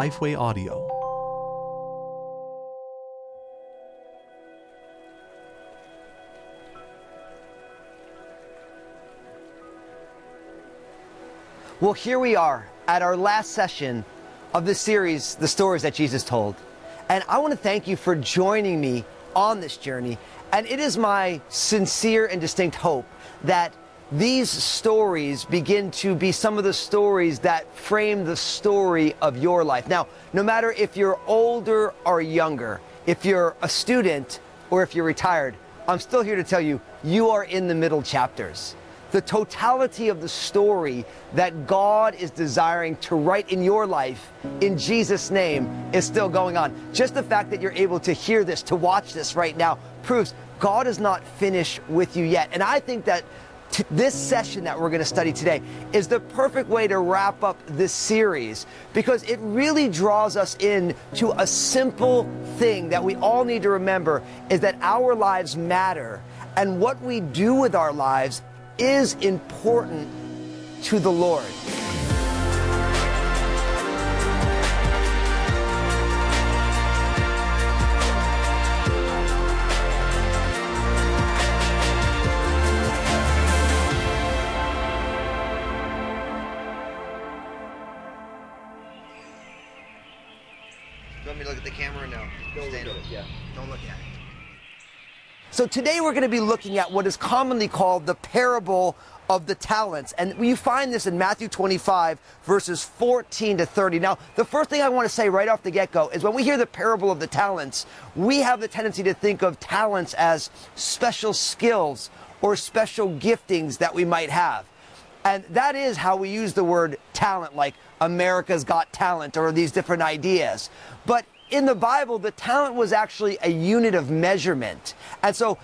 LifeWay Audio. Well, here we are at our last session of this series, The Stories That Jesus Told. And I want to thank you for joining me on this journey. And it is my sincere and distinct hope that these stories begin to be some of the stories that frame the story of your life. Now, no matter if you're older or younger, if you're a student or if you're retired, I'm still here to tell you, you are in the middle chapters. The totality of the story that God is desiring to write in your life, in Jesus' name, is still going on. Just the fact that you're able to hear this, to watch this right now, proves God is not finished with you yet. And I think that this session that we're going to study today is the perfect way to wrap up this series, because it really draws us in to a simple thing that we all need to remember, is that our lives matter, and what we do with our lives is important to the Lord. Do you want me to look at the camera now? Don't look at it. So today we're going to be looking at what is commonly called the parable of the talents. And you find this in Matthew 25, verses 14 to 30. Now, the first thing I want to say right off the get-go is when we hear the parable of the talents, we have the tendency to think of talents as special skills or special giftings that we might have. And that is how we use the word talent, like America's Got Talent or these different ideas. But in the Bible, the talent was actually a unit of measurement. And so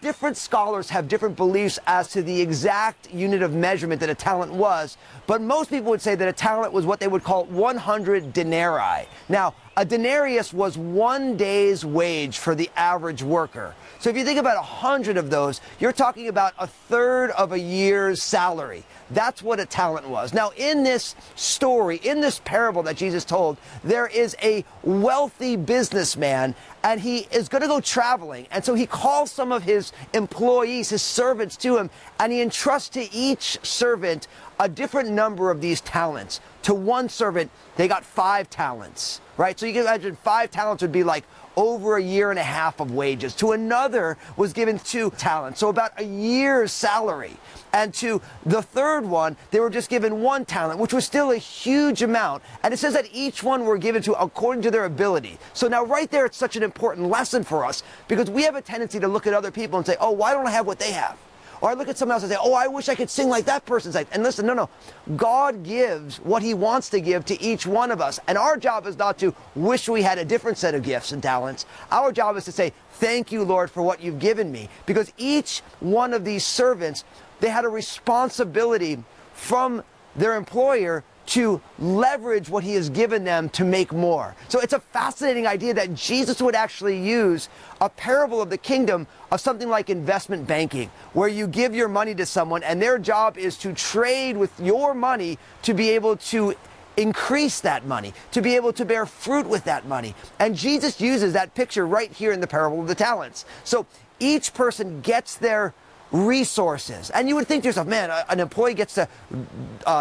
different scholars have different beliefs as to the exact unit of measurement that a talent was. But most people would say that a talent was what they would call 100 denarii. Now, a denarius was one day's wage for the average worker. So if you think about 100 of those, you're talking about a third of a year's salary. That's what a talent was. Now, in this story, in this parable that Jesus told, there is a wealthy businessman, and he is going to go traveling. And so he calls some of his employees, his servants, to him, and he entrusts to each servant a different number of these talents. To one servant, they got 5 talents, right? So you can imagine 5 talents would be like over a year and a half of wages. To another was given 2 talents, so about a year's salary. And to the third one, they were just given 1 talent, which was still a huge amount. And it says that each one were given to according to their ability. So now right there, it's such an important lesson for us, because we have a tendency to look at other people and say, oh, why don't I have what they have? Or I look at someone else and say, oh, I wish I could sing like that person's like. And listen, no. God gives what he wants to give to each one of us. And our job is not to wish we had a different set of gifts and talents. Our job is to say, thank you, Lord, for what you've given me. Because each one of these servants, they had a responsibility from their employer to leverage what he has given them to make more. So it's a fascinating idea that Jesus would actually use a parable of the kingdom of something like investment banking, where you give your money to someone and their job is to trade with your money to be able to increase that money, to be able to bear fruit with that money. And Jesus uses that picture right here in the parable of the talents. So each person gets their resources. And you would think to yourself, man, an employee gets to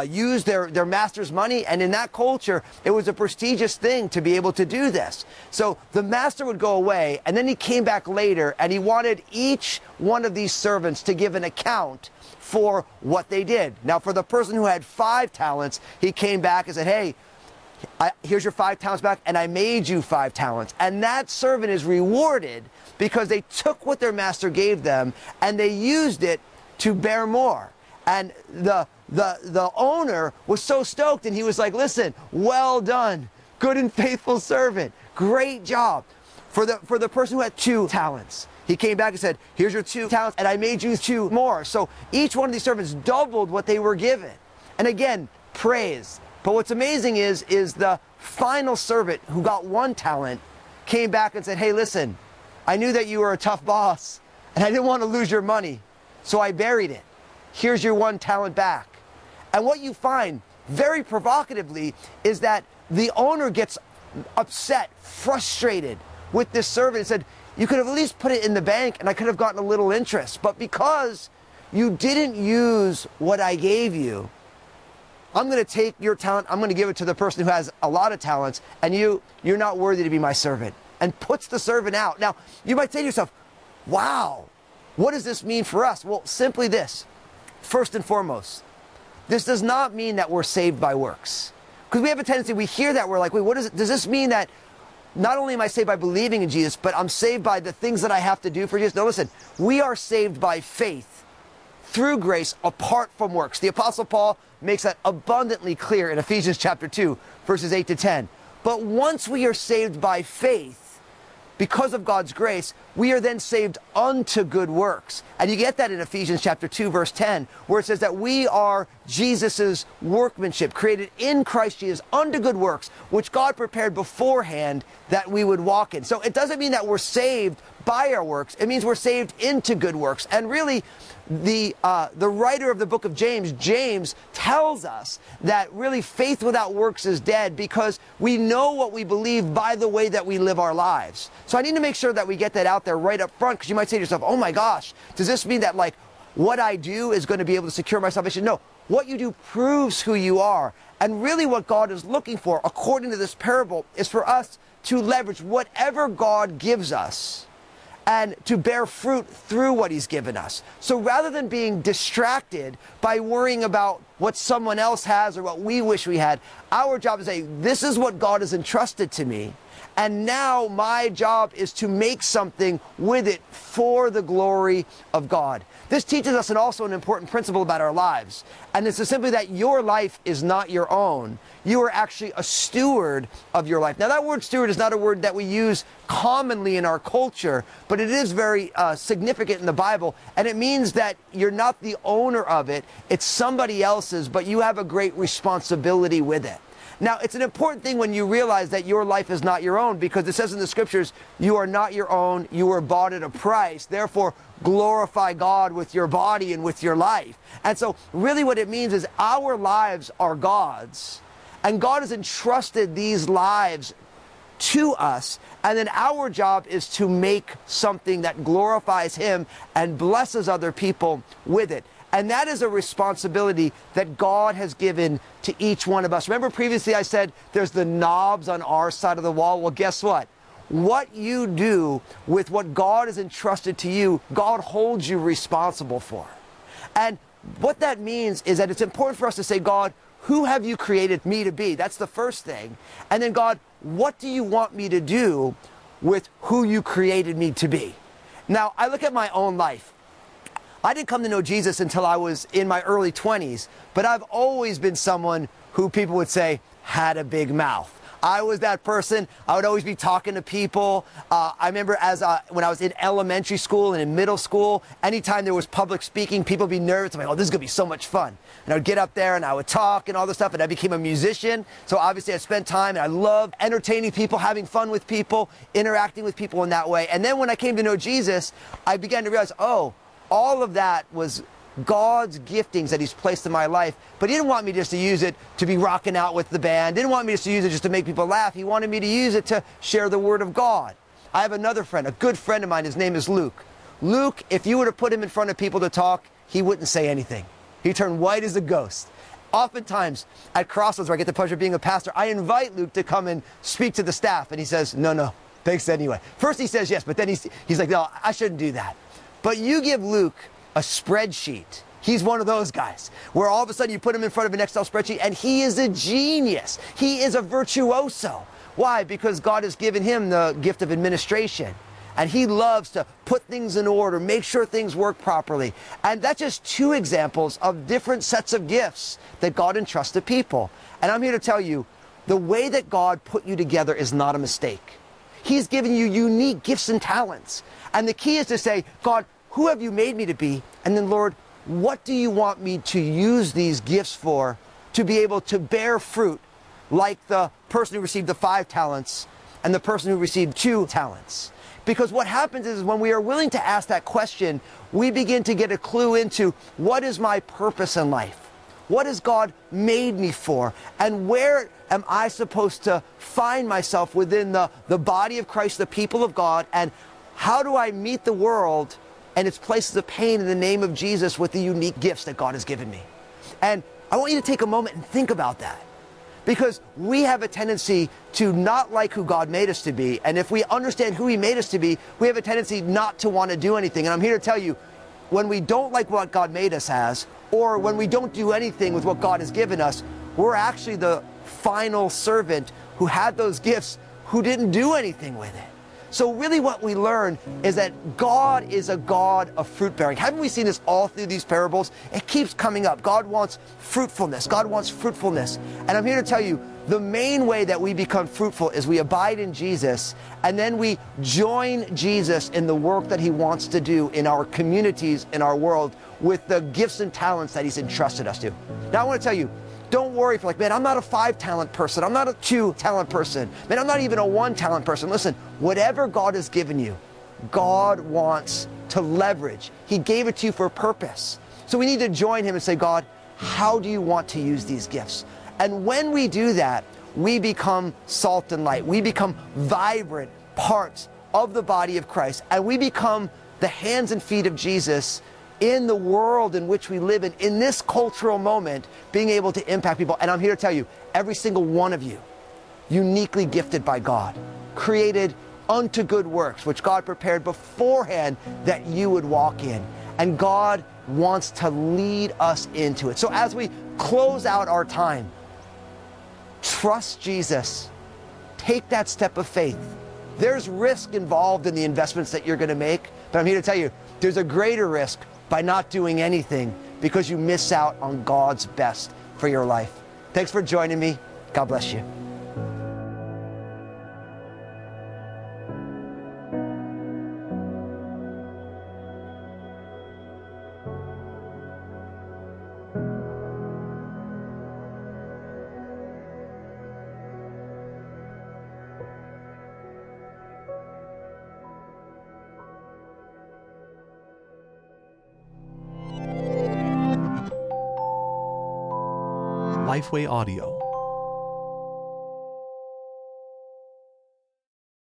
use their master's money. And in that culture, it was a prestigious thing to be able to do this. So the master would go away, and then he came back later, and he wanted each one of these servants to give an account for what they did. Now, for the person who had 5 talents, he came back and said, hey, here's your 5 talents back, and I made you 5 talents. And that servant is rewarded because they took what their master gave them and they used it to bear more. And the owner was so stoked, and he was like, listen, well done, good and faithful servant, great job. For the person who had 2 talents, he came back and said, here's your 2 talents, and I made you 2 more. So each one of these servants doubled what they were given. And again, praise. But what's amazing is the final servant who got 1 talent came back and said, hey, listen, I knew that you were a tough boss and I didn't want to lose your money, so I buried it. Here's your 1 talent back. And what you find very provocatively is that the owner gets upset, frustrated with this servant and said, you could have at least put it in the bank and I could have gotten a little interest. But because you didn't use what I gave you, I'm going to take your talent, I'm going to give it to the person who has a lot of talents, and you're not worthy to be my servant, and puts the servant out. Now, you might say to yourself, wow, what does this mean for us? Well, simply this. First and foremost, this does not mean that we're saved by works. Because we have a tendency, we hear that, we're like, wait, what is it? Does this mean that not only am I saved by believing in Jesus, but I'm saved by the things that I have to do for Jesus? No, listen, we are saved by faith through grace apart from works. The Apostle Paul makes that abundantly clear in Ephesians chapter 2, verses 8 to 10. But once we are saved by faith, because of God's grace, we are then saved unto good works. And you get that in Ephesians chapter 2, verse 10, where it says that we are Jesus's workmanship, created in Christ Jesus unto good works, which God prepared beforehand that we would walk in. So it doesn't mean that we're saved by our works. It means we're saved into good works. And really, the writer of the book of James tells us that really faith without works is dead, because we know what we believe by the way that we live our lives. So I need to make sure that we get that out there right up front, because you might say to yourself, oh my gosh, does this mean that like what I do is going to be able to secure my salvation? No, what you do proves who you are. And really what God is looking for, according to this parable, is for us to leverage whatever God gives us and to bear fruit through what he's given us. So rather than being distracted by worrying about what someone else has or what we wish we had, our job is to say, this is what God has entrusted to me, and now my job is to make something with it for the glory of God. This teaches us and also an important principle about our lives. And this is simply that your life is not your own. You are actually a steward of your life. Now that word steward is not a word that we use commonly in our culture, but it is very significant in the Bible. And it means that you're not the owner of it. It's somebody else's, but you have a great responsibility with it. Now, it's an important thing when you realize that your life is not your own, because it says in the scriptures, you are not your own, you were bought at a price. Therefore, glorify God with your body and with your life. And so really what it means is our lives are God's, and God has entrusted these lives to us. And then our job is to make something that glorifies him and blesses other people with it. And that is a responsibility that God has given to each one of us. Remember previously I said there's the knobs on our side of the wall? Well, guess what? What you do with what God has entrusted to you, God holds you responsible for. And what that means is that it's important for us to say, God, who have you created me to be? That's the first thing. And then, God, what do you want me to do with who you created me to be? Now, I look at my own life. I didn't come to know Jesus until I was in my early 20s, but I've always been someone who people would say had a big mouth. I was that person. I would always be talking to people. I remember when I was in elementary school and in middle school, anytime there was public speaking, people would be nervous. I'm like, oh, this is going to be so much fun. And I would get up there and I would talk and all this stuff, and I became a musician. So obviously I spent time, and I loved entertaining people, having fun with people, interacting with people in that way. And then when I came to know Jesus, I began to realize, oh, all of that was God's giftings that he's placed in my life, but he didn't want me just to use it to be rocking out with the band. Didn't want me just to use it just to make people laugh. He wanted me to use it to share the word of God. I have another friend, a good friend of mine. His name is Luke. Luke, if you were to put him in front of people to talk, he wouldn't say anything. He turned white as a ghost. Oftentimes at Crossroads, where I get the pleasure of being a pastor, I invite Luke to come and speak to the staff, and he says, no, thanks anyway. First he says yes, but then he's like, no, I shouldn't do that. But you give Luke a spreadsheet. He's one of those guys where all of a sudden you put him in front of an Excel spreadsheet and he is a genius. He is a virtuoso. Why? Because God has given him the gift of administration. And he loves to put things in order, make sure things work properly. And that's just two examples of different sets of gifts that God entrusts to people. And I'm here to tell you, the way that God put you together is not a mistake. He's given you unique gifts and talents. And the key is to say, God, who have you made me to be? And then, Lord, what do you want me to use these gifts for to be able to bear fruit, like the person who received the 5 talents and the person who received 2 talents? Because what happens is when we are willing to ask that question, we begin to get a clue into what is my purpose in life? What has God made me for? And where am I supposed to find myself within the body of Christ, the people of God? And how do I meet the world and its places of pain in the name of Jesus with the unique gifts that God has given me? And I want you to take a moment and think about that, because we have a tendency to not like who God made us to be. And if we understand who He made us to be, we have a tendency not to want to do anything. And I'm here to tell you, when we don't like what God made us as, or when we don't do anything with what God has given us, we're actually the final servant who had those gifts, who didn't do anything with it. So really what we learn is that God is a God of fruit bearing. Haven't we seen this all through these parables? It keeps coming up. God wants fruitfulness. God wants fruitfulness. And I'm here to tell you, the main way that we become fruitful is we abide in Jesus, and then we join Jesus in the work that He wants to do in our communities, in our world, with the gifts and talents that He's entrusted us to. Now I want to tell you, don't worry if you're like, man, I'm not a 5-talent person. I'm not a 2-talent person. Man, I'm not even a 1-talent person. Listen, whatever God has given you, God wants to leverage. He gave it to you for a purpose. So we need to join Him and say, God, how do you want to use these gifts? And when we do that, we become salt and light. We become vibrant parts of the body of Christ. And we become the hands and feet of Jesus in the world in which we live in this cultural moment, being able to impact people. And I'm here to tell you, every single one of you, uniquely gifted by God, created unto good works, which God prepared beforehand that you would walk in. And God wants to lead us into it. So as we close out our time, trust Jesus. Take that step of faith. There's risk involved in the investments that you're going to make, but I'm here to tell you, there's a greater risk by not doing anything, because you miss out on God's best for your life. Thanks for joining me. God bless you. LifeWay Audio.